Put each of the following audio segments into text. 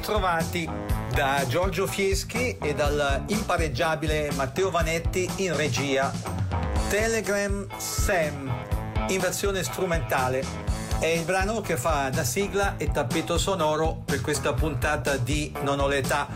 ritrovati da Giorgio Fieschi e dal impareggiabile Matteo Vanetti in regia. Telegram Sam in versione strumentale è il brano che fa da sigla e tappeto sonoro per questa puntata di Non ho l'età,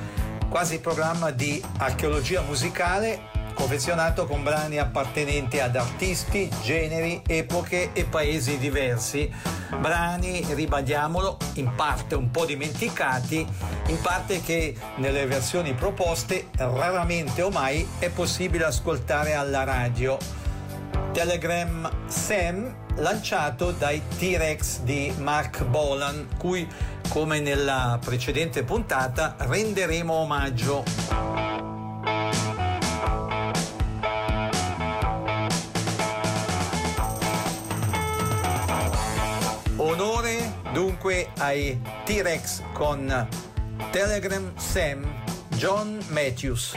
quasi programma di archeologia musicale confezionato con brani appartenenti ad artisti, generi, epoche e paesi diversi. Brani, ribadiamolo, in parte un po' dimenticati, in parte che nelle versioni proposte raramente o mai è possibile ascoltare alla radio. Telegram Sam lanciato dai T-Rex di Mark Bolan, cui, come nella precedente puntata, renderemo omaggio. Onore dunque ai T-Rex con Telegram Sam, John Matthews.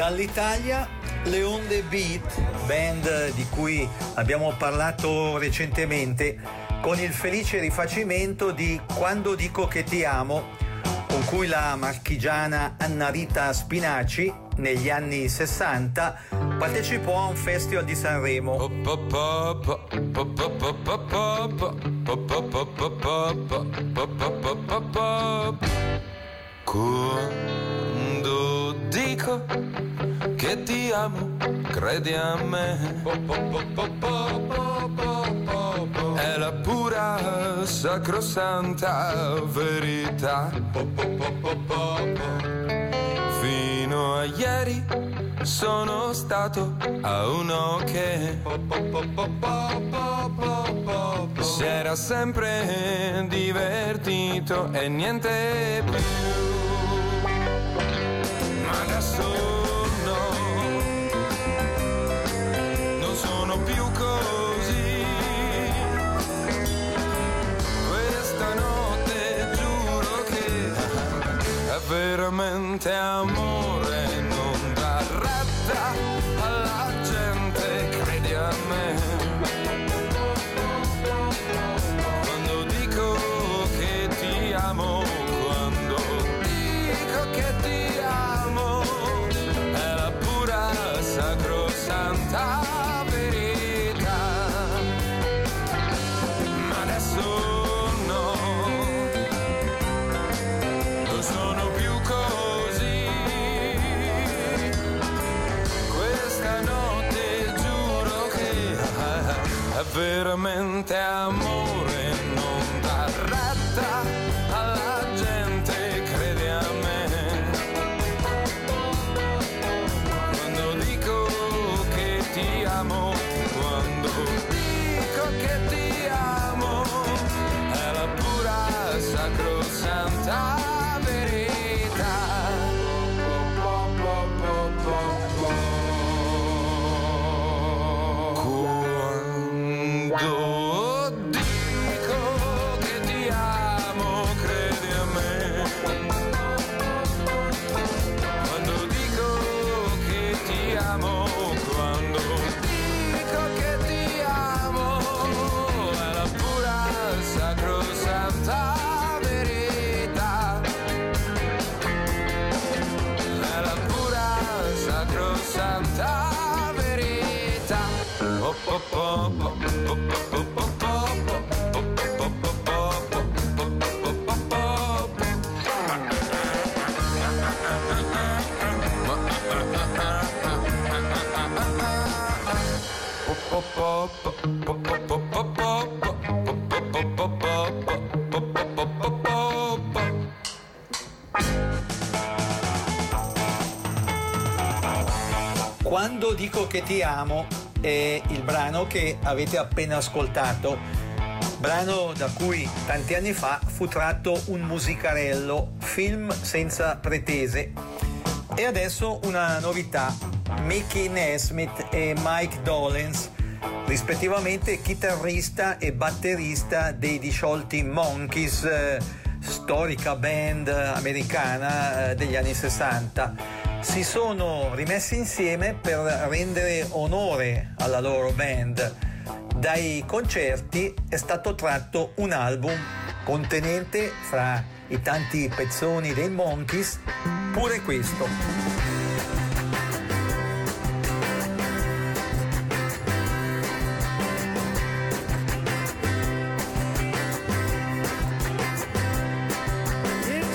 All'Italia le onde Beat, band di cui abbiamo parlato recentemente, con il felice rifacimento di Quando dico che ti amo, con cui la marchigiana Annarita Spinaci negli anni 60 partecipò a un festival di Sanremo. Quando dico che ti amo, credi a me, è la pura sacrosanta verità. Fino a ieri sono stato a uno che si era sempre divertito e niente più, ma adesso no, non sono più così. Questa notte giuro che è veramente amore, non dà retta alla gente, credi a me. Quando dico che ti amo, è la pura sacrosanta verità. Ma adesso no, non sono più così. Questa notte giuro che è veramente amore, non dà retta alla gente, crede a me. Quando dico che ti amo, quando dico che ti amo, è la pura sacrosanta verità. Quando quando dico che ti amo, è la pura sacrosanta verità, è la pura sacrosanta verità. Oh, oh, oh, oh, oh, oh, oh, oh, oh. Quando dico che ti amo è il brano che avete appena ascoltato, brano da cui tanti anni fa fu tratto un musicarello, Film senza pretese. E adesso una novità, Mickey Nesmith e Mike Dolenz, rispettivamente chitarrista e batterista dei disciolti Monkees, storica band americana degli anni 60. Si sono rimessi insieme per rendere onore alla loro band. Dai concerti è stato tratto un album contenente, fra i tanti pezzoni dei Monkees, pure questo. Ring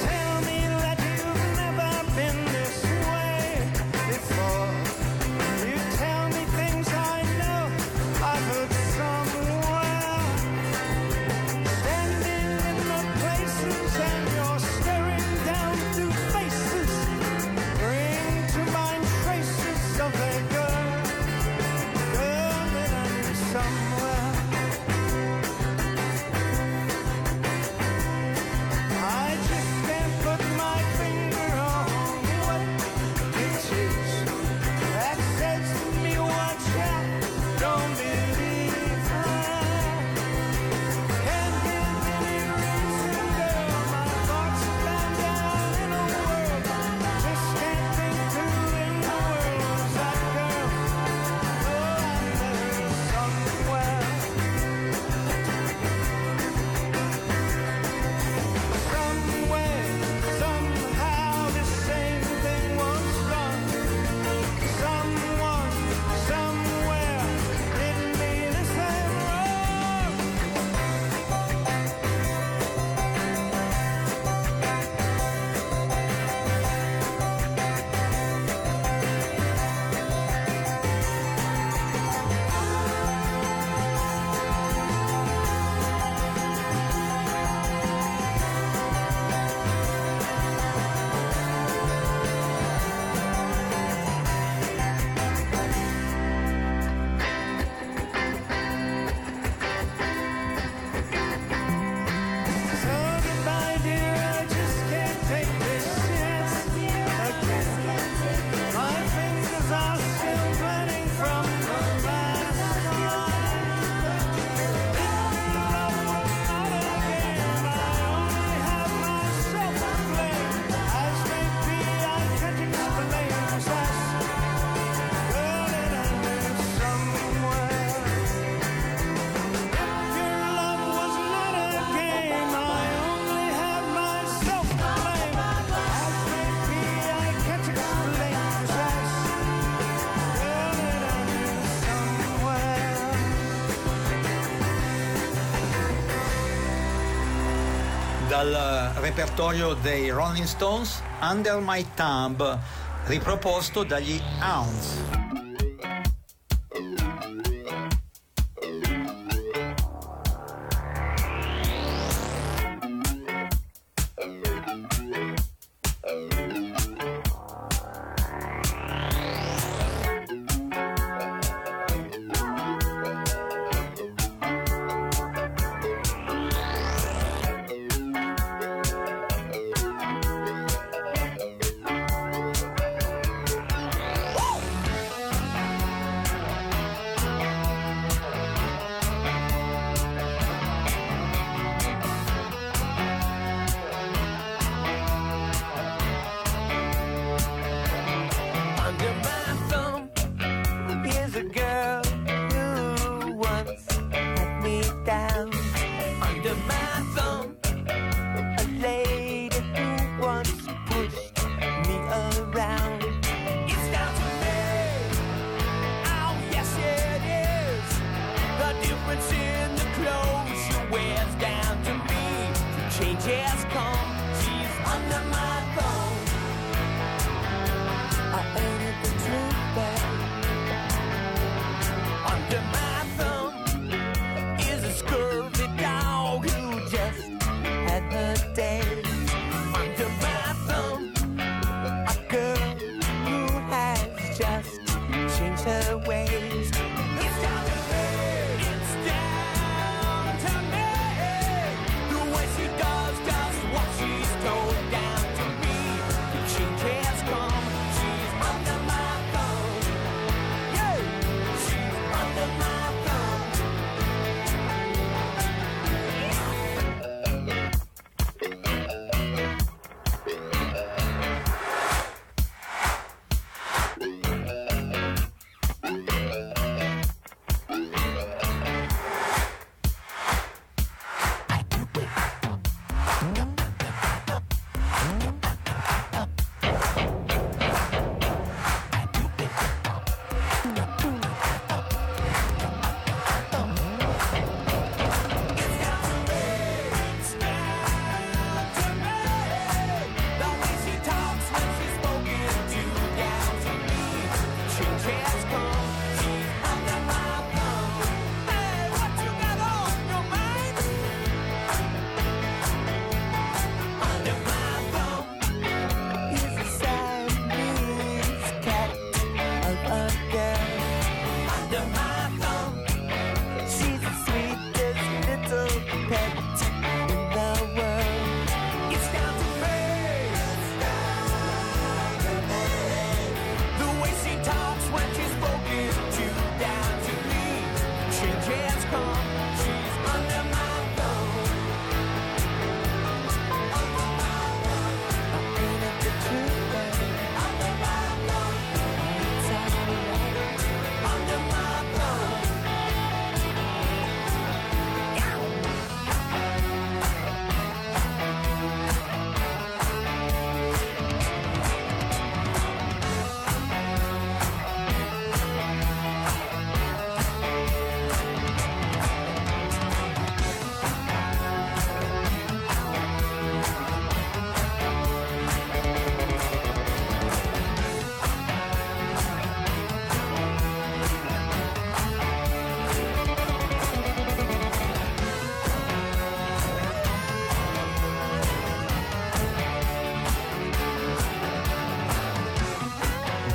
dal repertorio dei Rolling Stones, Under My Thumb, riproposto dagli Hounds.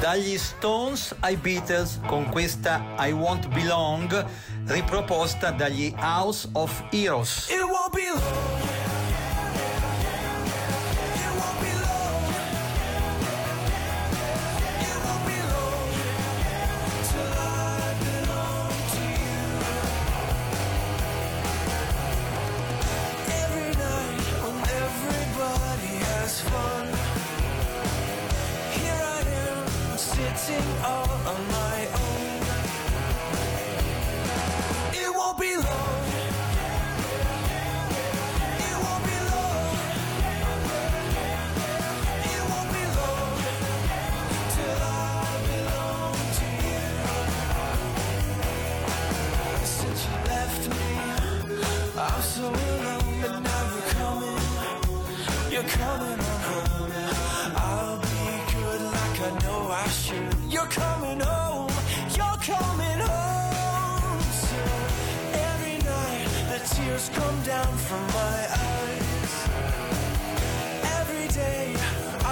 Dagli Stones ai Beatles con questa I Won't Belong, riproposta dagli House of Heroes. It won't be long. Left me, I'm so alone and never coming. passion. You're coming home, you're coming home. So every night the tears come down from my eyes. Every day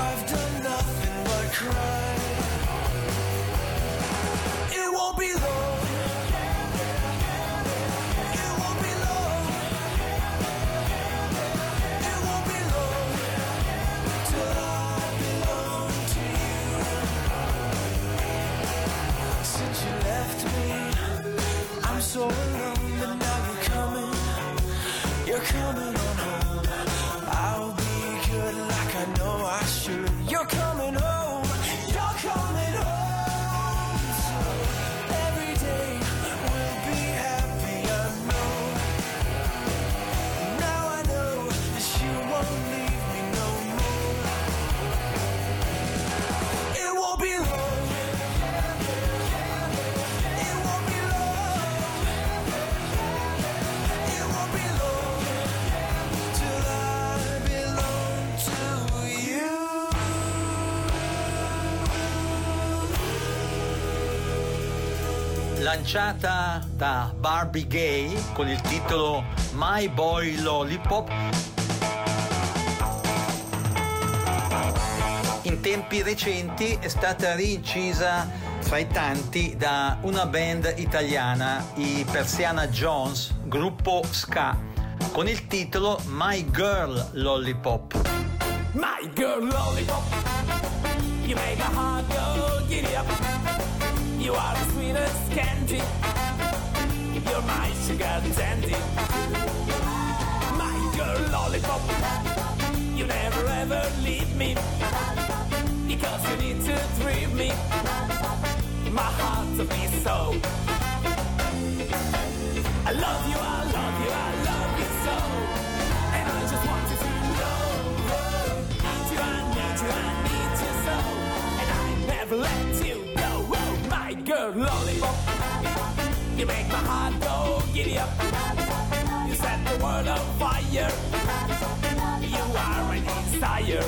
I've done nothing but cry. It won't be long. So alone, but now you're coming on home. I'll be good like I know I should. You're coming home. So every day we'll be happy, I know. Now I know that you won't leave me no more. It won't be long. Lanciata da Barbie Gay con il titolo My Boy Lollipop in tempi recenti è stata rincisa fra i tanti da una band italiana, i Persiana Jones, gruppo ska, con il titolo My Girl Lollipop. My girl lollipop, you make a hard girl giddy up. You are the sweetest candy. You're my sugar dandy. My girl lollipop. You never ever leave me. Because you need to treat me. My heart to be so. I love you, I love you, I love you so. And I just want you to know. Need you, I need you, I need you so. And I never let you. My girl lollipop, you make my heart go giddy up. You set the world on fire. You are my desire.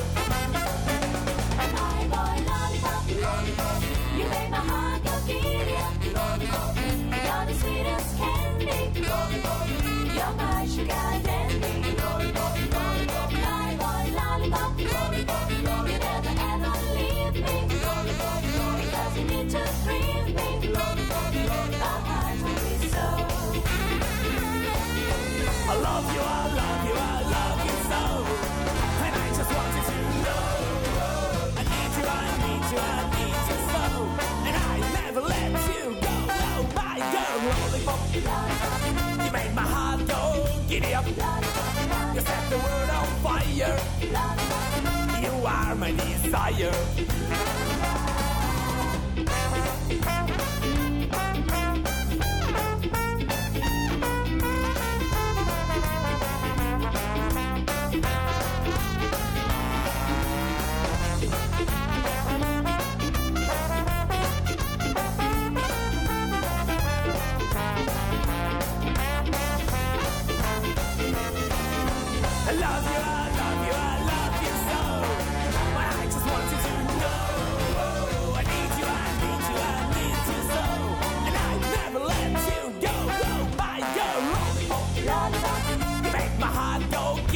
My boy lollipop, lollipop, you make my heart go giddy up. Lollipop, you're the sweetest candy. Lollipop, you're my sugar dandy. Lollipop, lollipop, my boy lollipop, lollipop, you never ever leave me. Lollipop, because you need to free. I love you, I love you, I love you so. And I just want you to know. I need you, I need you, I need you so. And I never let you go. Oh, my girl lollipop, you make my heart go giddy up. You set the world on fire. You are my desire.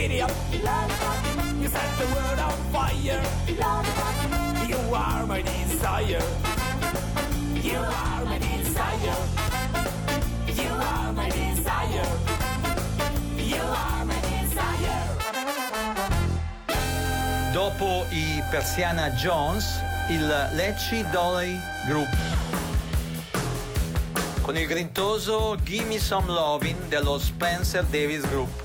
Giddy up, lollipop. You set the world on fire, lollipop. You are my desire. You are my desire. You are my desire. You are my desire. Dopo i Persiana Jones, il Lecce Dolly Group con il grintoso Gimme Some Lovin' dello Spencer Davis Group.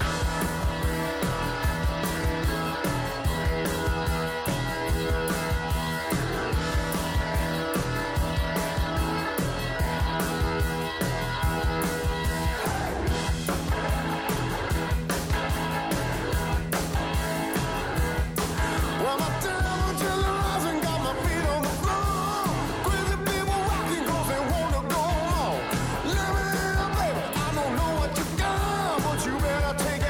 Take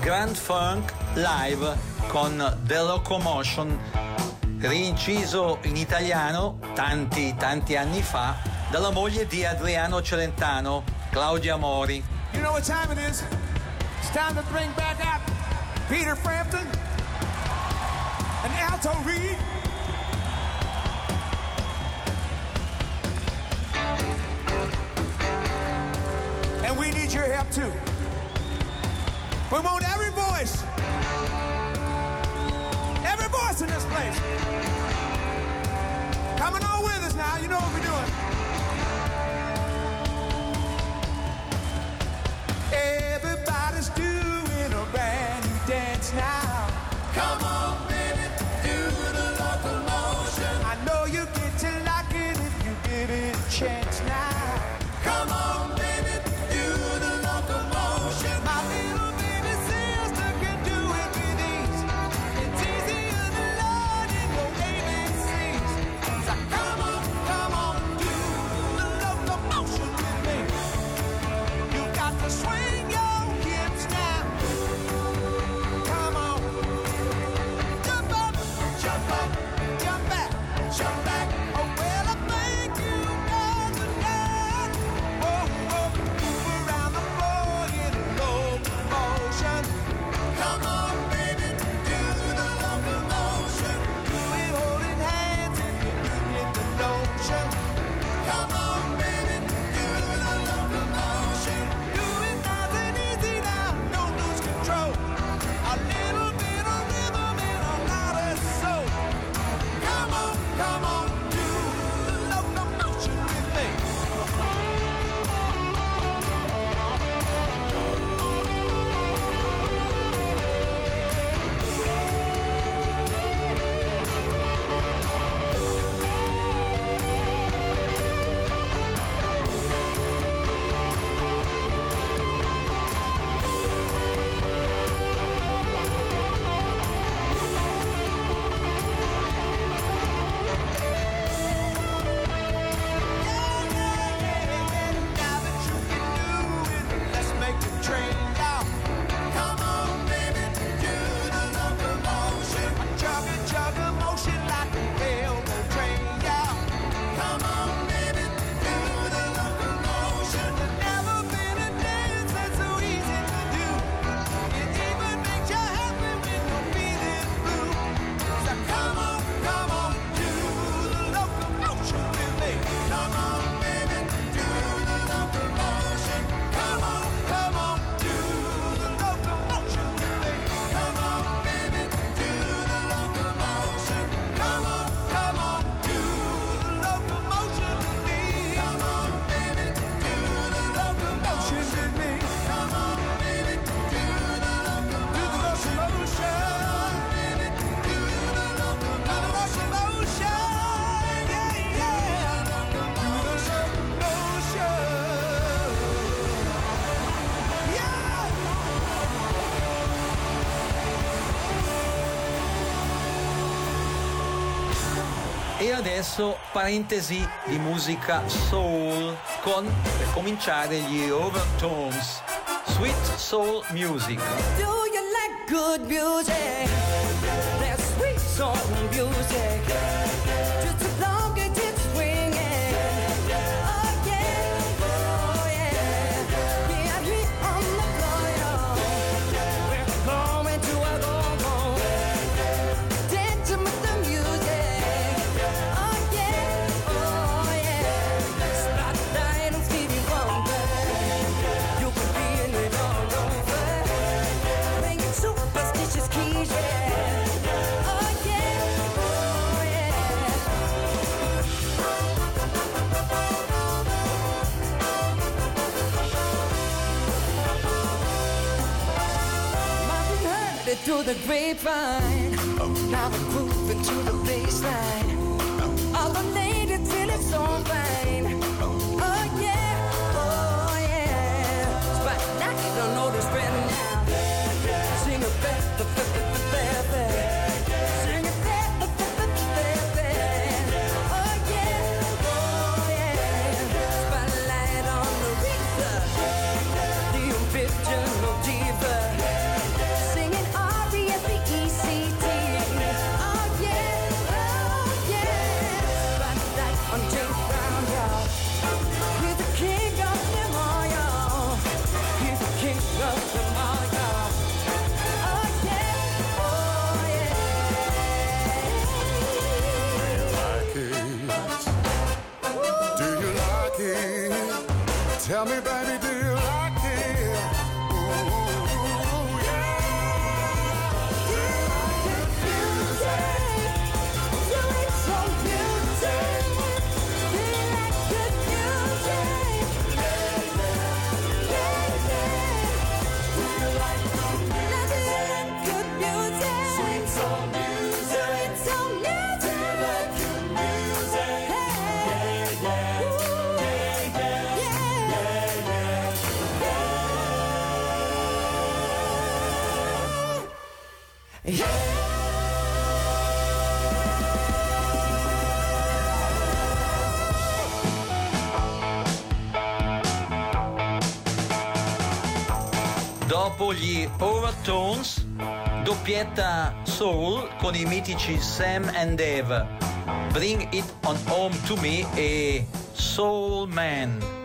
Grand Funk live con The Locomotion, rinciso in italiano tanti anni fa dalla moglie di Adriano Celentano, Claudia Mori. You know what time it is? It's time to bring back out Peter Frampton and Alto Reed. And we need your help too. We want every voice in this place. Coming on with us now, you know what we're doing. Everybody's doing a brand new dance now. Come on, baby, do the locomotion. I know you get to like it if you give it a chance now. Come on, baby, do the locomotion. My little adesso parentesi di musica soul con, per cominciare, gli Overtones. Sweet Soul Music. Do you like good music? That's sweet soul music. Just as long as it's swinging. Oh yeah, oh yeah. Yeah, we on the floor, y'all. We're going to a go-go. Dancing with the music. through the grapevine. Now we're moving to the baseline. Alternated till it's all fine. Oh yeah, oh yeah. But now you don't know this right now. Sing a bit. Tell me, baby, do you like it? Ooh, yeah. Do you like the music? Do it some music. Do you like the music? Lady. Do you like the music? Sweet soul music. Sweet soul music. Do you like the music? Hey, yeah. Yeah! Dopo gli Overtones, doppietta soul con i mitici Sam and Dave, Bring It On Home To Me e Soul Man.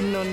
Non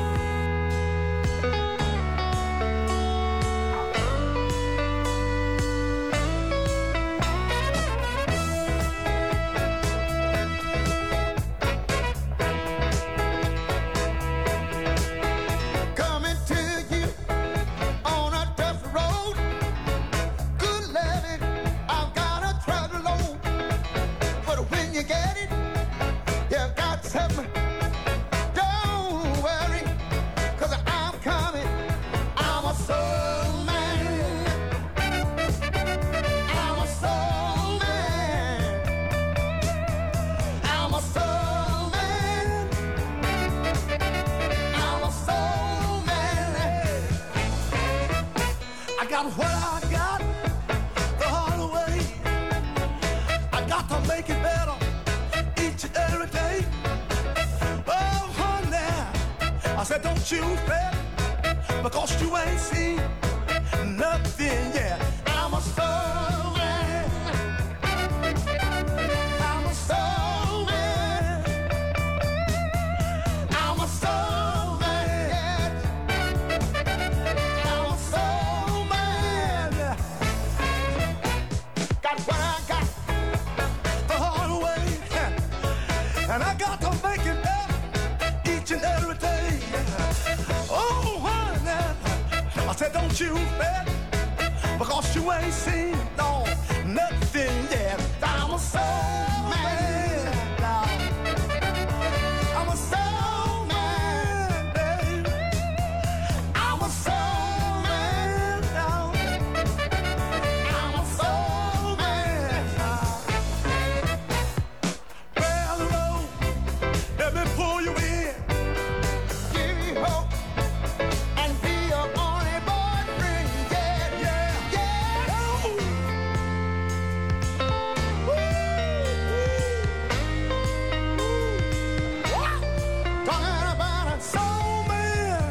Coming to you on a tough road. Good lady, I've got a trouble load. But when you get it, you've got something, don't worry. I got what I got the hard way. I got to make it better each and every day. Oh, honey, I said don't you fret, because you ain't seen nothing yet. I'm a soulman, I'm a soulman, I'm a soulman, I'm a soulman. Got what I got the hard way, and I got to make it up each and every day. Oh, honey, I said don't you bet, because you ain't seen no nothing yet. I'm a soul man, I'm a soul man, babe. I'm a soul man, I'm a soul man. Well, road, let me pull you in, give me hope, and be your only boyfriend. Yeah, yeah, yeah. Woo, woo, woo. Talking about a soul man,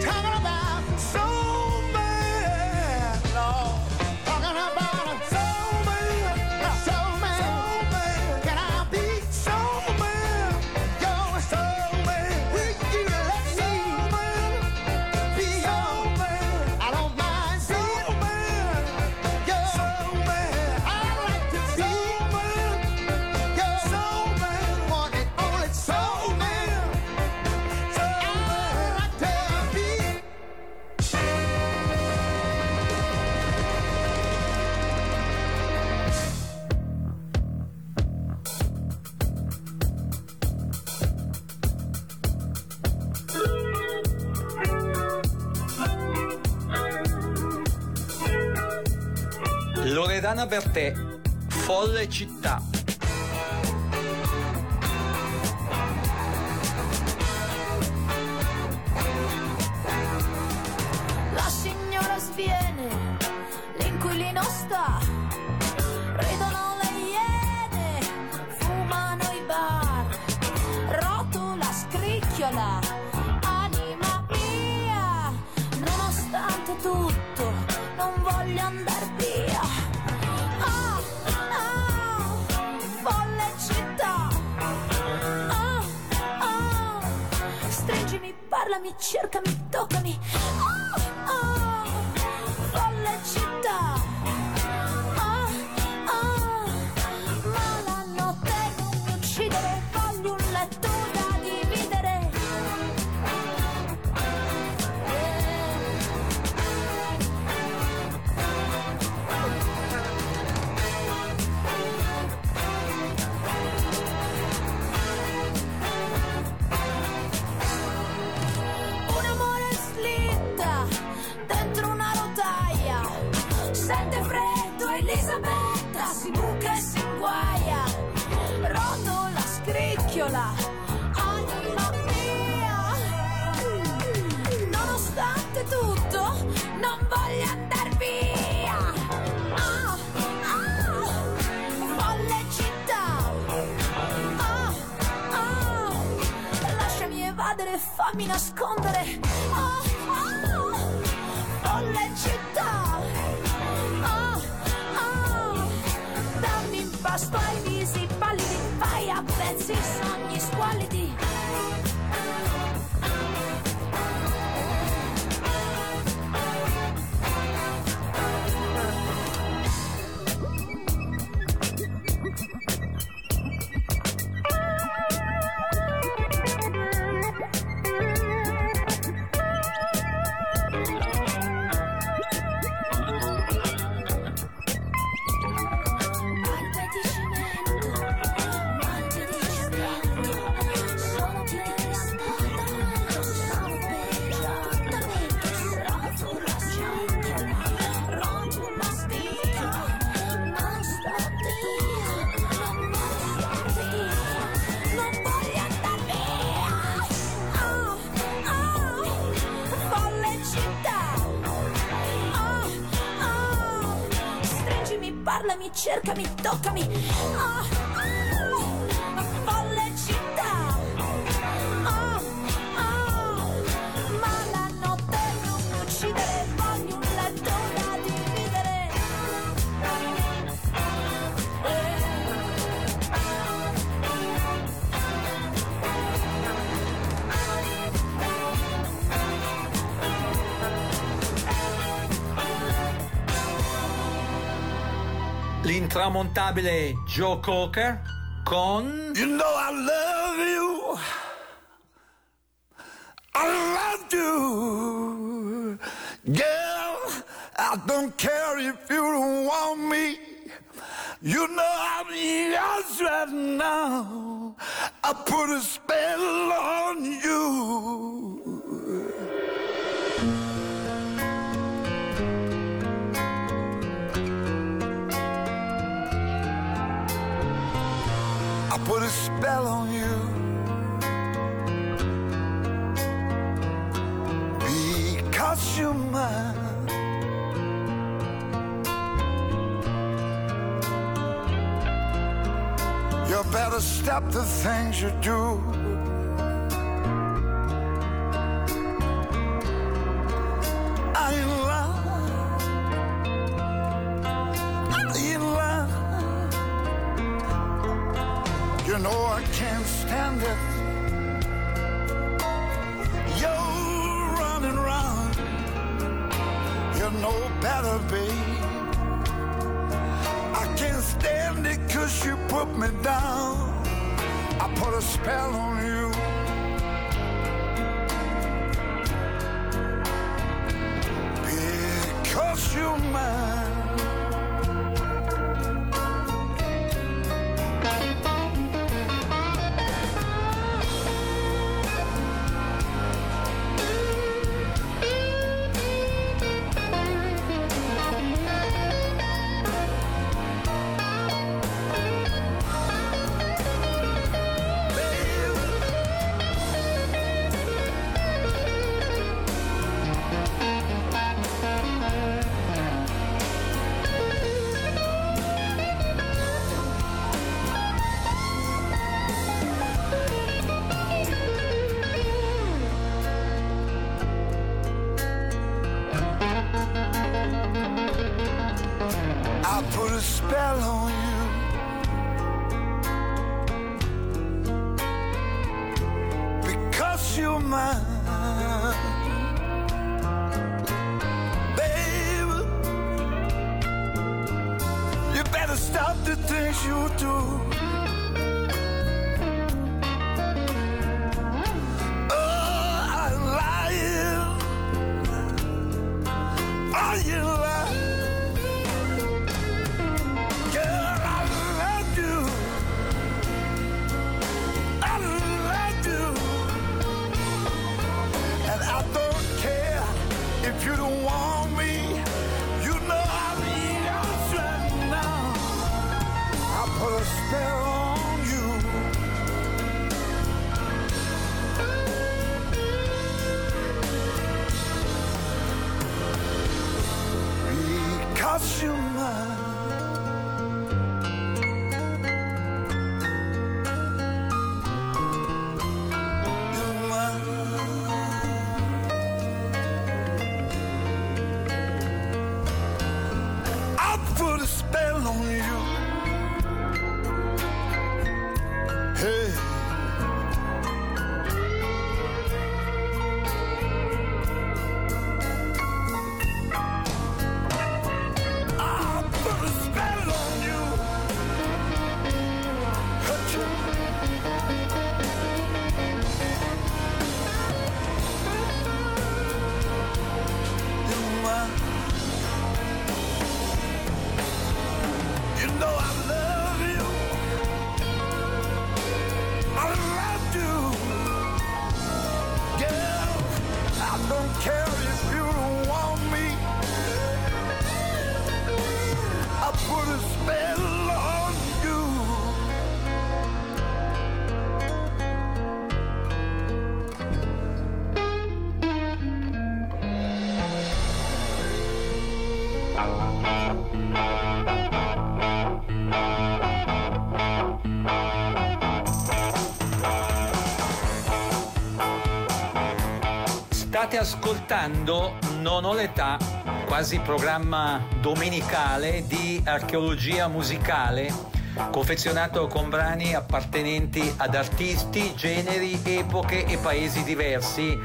talking about a soul man, Lord. Talking about a soul man, soul man. Can I be soul man? You're a soul man. Will you let me be your man? I don't mind soul man, you're soul man. I like to be soul man, you're soul man. Want it all, it's soul man, soul man. I like to be. Loredana Bertè, Folle città. La signora sviene, l'inquilino sta, ridono le iene, fumano i bar, rotola, scricchiola, anima mia, nonostante tutto non voglio andar via. Ah, ah, folle città. Ah, ah, stringimi, parlami, cercami, toccami. Ah, ah, folle città. Ah, ah, ma la notte non mi uccidere, voglio un letto da dividere. Un amore slitta dentro una rotaia, sente freddo Elisabetta, si buca e si inguaia, rotola, scricchiola, anima mia, nonostante tutto non voglio andar via. Ah, ah, folle città. Ah, ah, lasciami evadere, fammi nascondere. Ah, ah, folle città. Ah, ah, dammi in pasto ai visi pallidi, fai a pezzi i sogni squallidi. Quante dici meno, quante dici meno. parlami, cercami, toccami. Folle città, ma la notte non mi uccidere, voglio un letto da dividere. L'intramontabile Joe Cocker con You know I love you, I love you, girl, I don't care if you don't want me, you know I'm yours right now, I put a spell on you. I put a spell on you, because you're mine. You better stop the things you do, I'm in love, I'm in love. You know I can't stand it, you're running round, you know better, babe, I can't stand it cause you put me down, I put a spell on you, because you're mine. ascoltando Non ho l'età, quasi programma domenicale di archeologia musicale confezionato con brani appartenenti ad artisti, generi, epoche e paesi diversi.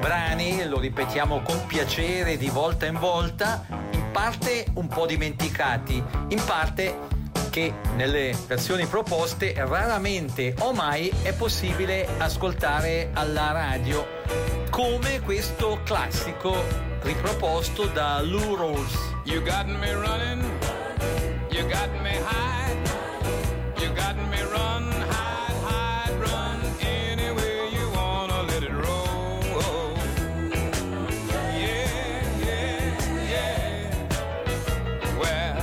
Brani, lo ripetiamo con piacere di volta in volta, in parte un po' dimenticati, in parte che nelle versioni proposte raramente o mai è possibile ascoltare alla radio, come questo classico riproposto da Lou Rose. You got me running, you got me high, you got me run, hide, hide, run, any way you wanna let it roll. Yeah, yeah, yeah. Well,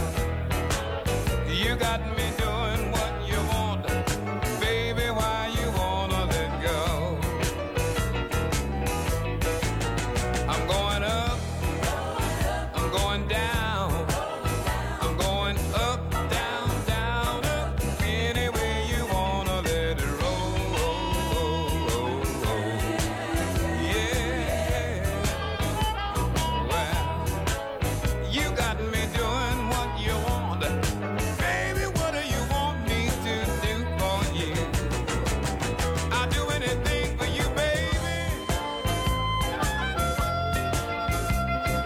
you got me doing what you want, baby, why you wanna let go? I'm going up, I'm going down, I'm going up, down, down, up, any way you wanna let it roll. Yeah, well, you got me doing what you want, baby, what do you want me to do for you? I'll do anything for you, baby. You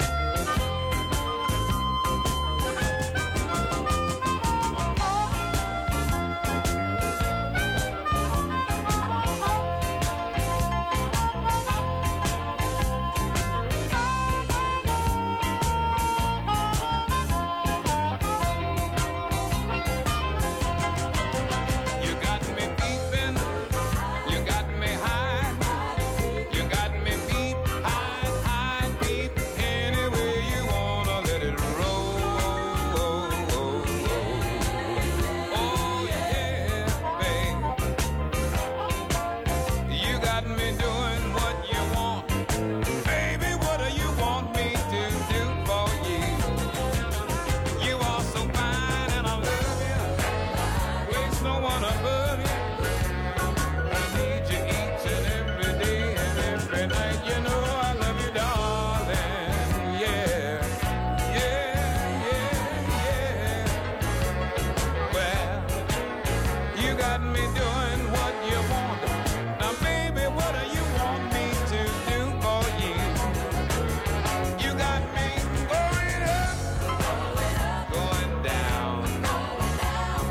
got me peeping, you got me high, you got me peep, hide, hide, peep, any way you wanna let it roll. Oh yeah, babe, you got me doing what you want, baby, what do you want me to do for you? You are so fine and I love you, there's no one above you. I need you each and every day and every night. You know I love you, darling. Yeah, yeah, yeah, yeah. Well, you got me doing what you want. Now, baby, what do you want me to do for you? You got me going up, going down,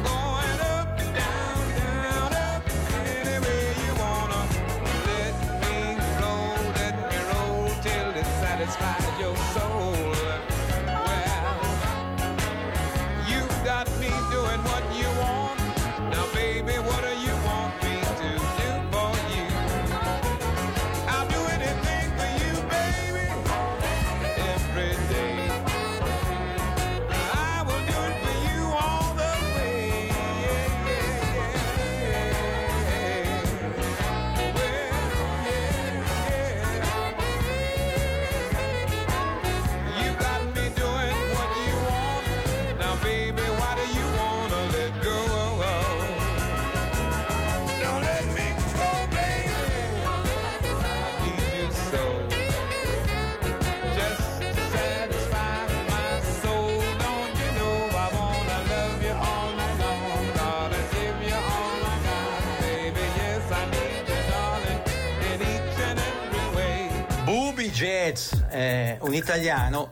going up, down, down, up, any way you wanna. Let me roll till it satisfies your soul. Well, you got me doing what you want. Now, baby, what do you want me to do for you? I'll do anything for you, baby, every day. I will do it for you all the way. Yeah, yeah, yeah. Well, yeah, yeah. You got me doing what you want. Now, baby, why do you wanna let go? Don't let me go, baby. I need you so. Just satisfy my soul. Don't you know I wanna love you all night long? Gotta give you all I got, baby. Yes, I need you, darling, in each and every way. Bubi Jazz, un italiano,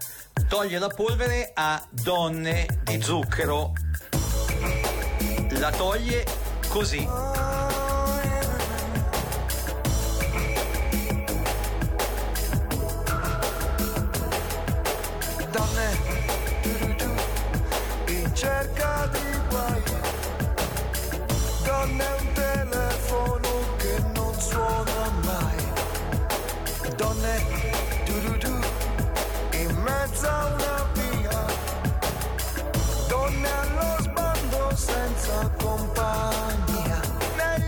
toglie la polvere a Donne di zucchero. La toglie così. Donne, in cerca di guai. Donne, un telefono che non suona mai. Donne, in mezzo a una via. Donne allo sbando senza compagnia. Nei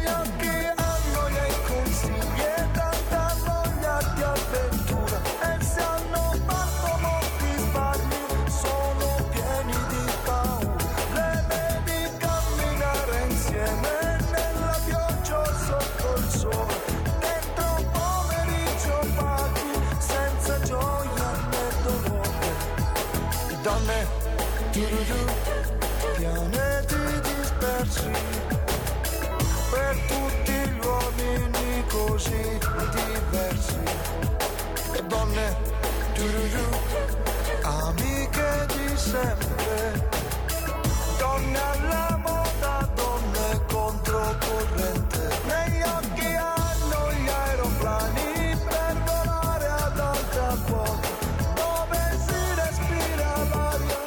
donne, pianeti dispersi, per tutti gli uomini così diversi, e donne, amiche di sempre, donne alla moda, donne controcorrente, negli occhi hanno gli aeroplani per volare ad alta quota, dove si respira l'aria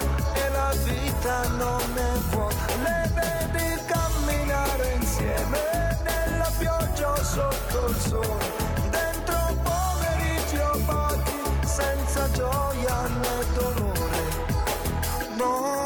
e la vita non è vuota, le vedi camminare insieme nella pioggia o sotto il sole, dentro poveri geopati senza gioia né dolore, donna.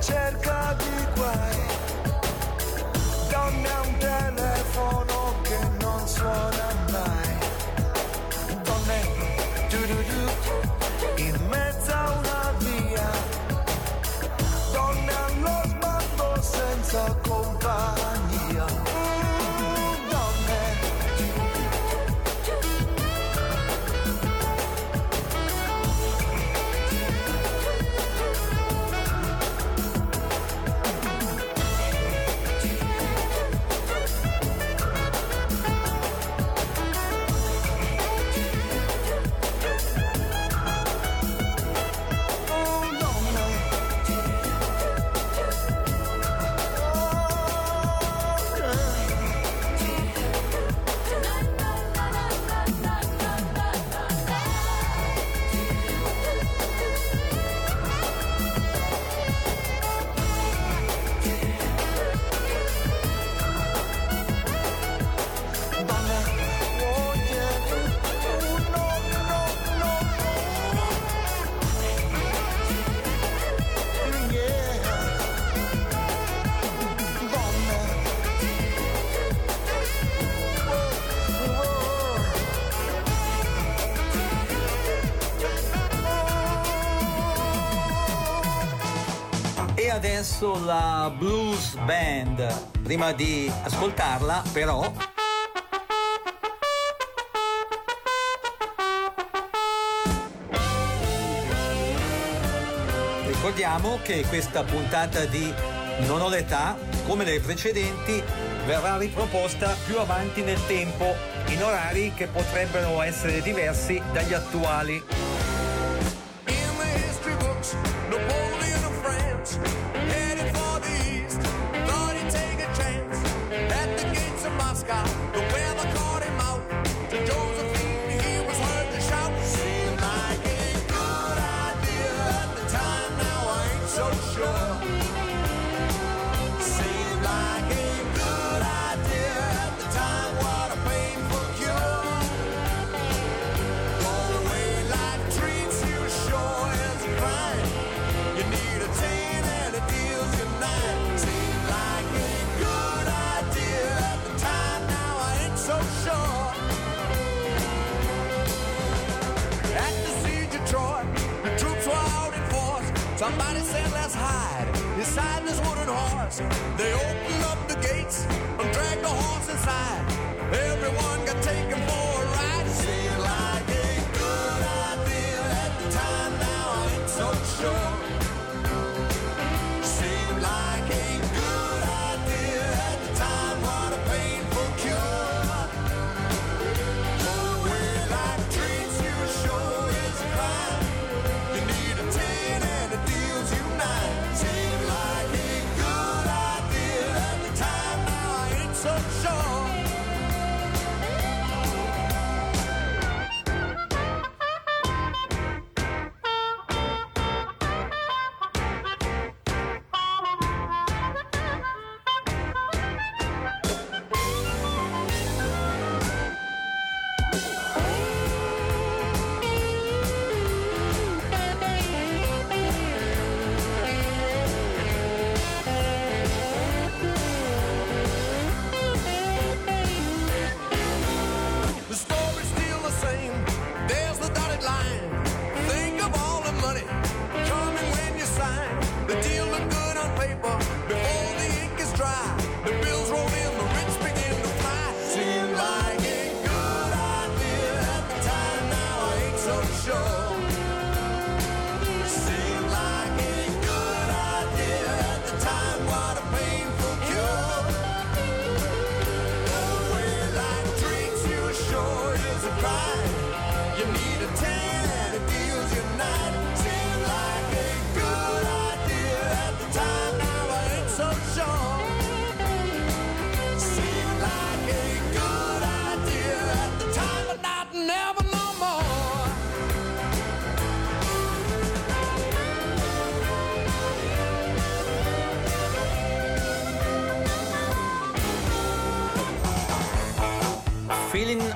Cerca di guai, donne a un telefono che non suona mai, donne in mezzo a una via, donne allo sbando senza compagnia, donne. Adesso la blues band, prima di ascoltarla però ricordiamo che questa puntata di Non ho l'età, come le precedenti, verrà riproposta più avanti nel tempo in orari che potrebbero essere diversi dagli attuali. Somebody said let's hide inside this wooden horse. They opened up the gates and dragged the horse inside. Everyone got taken for a ride. Seemed like a good idea at the time, now I ain't so sure. Seemed like a good idea at the time, what a painful cure. The way life treats you sure is a crime. You need a ten and a deal. Seemed like a good idea at the time, now I ain't so sure.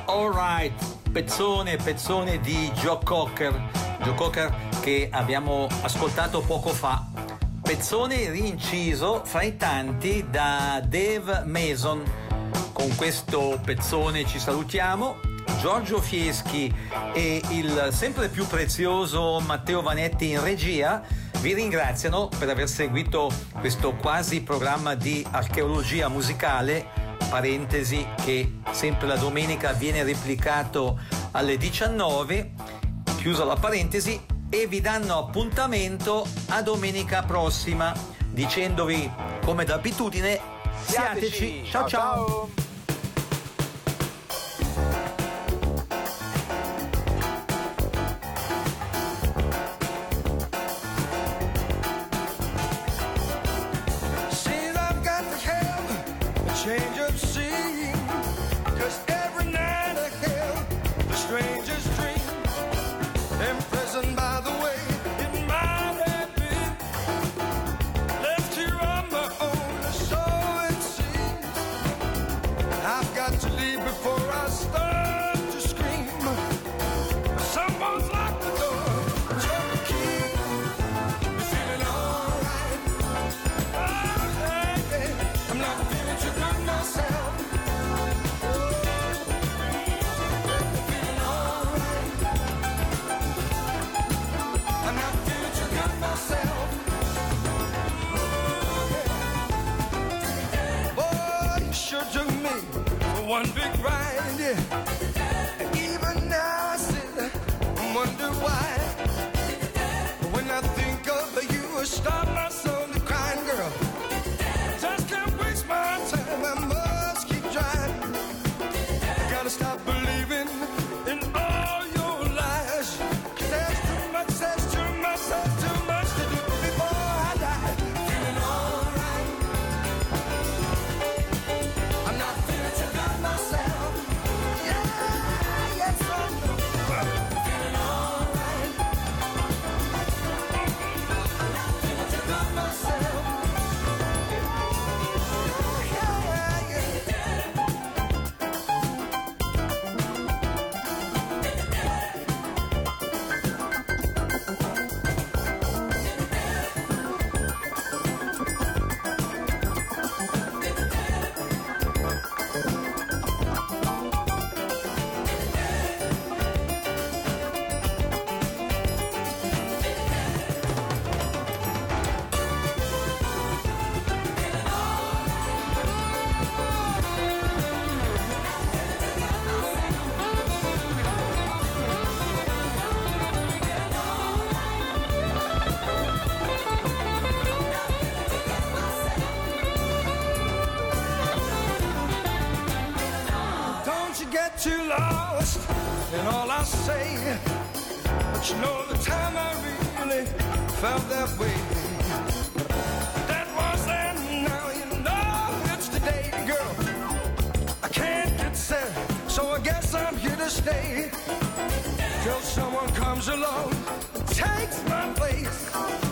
Alright, pezzone di Joe Cocker che abbiamo ascoltato poco fa, pezzone rinciso fra i tanti da Dave Mason. Con questo pezzone ci salutiamo. Giorgio Fieschi e il sempre più prezioso Matteo Vanetti in regia vi ringraziano per aver seguito questo quasi programma di archeologia musicale, parentesi che sempre la domenica viene replicato alle 19, chiusa la parentesi, e vi danno appuntamento a domenica prossima dicendovi come d'abitudine siateci, ciao. One big ride, yeah. And even now I sit and wonder why. But when I think of you, I stop myself from crying, girl. Just can't waste my time. I must keep trying. I gotta stop believing in all your lies. There's too much, there's too much to do before I die. Feeling alright. I'm not feeling too good. Too lost in all I say, but you know the time I really felt that way. That was then, now you know it's today, girl. I can't get set, so I guess I'm here to stay till someone comes along and takes my place.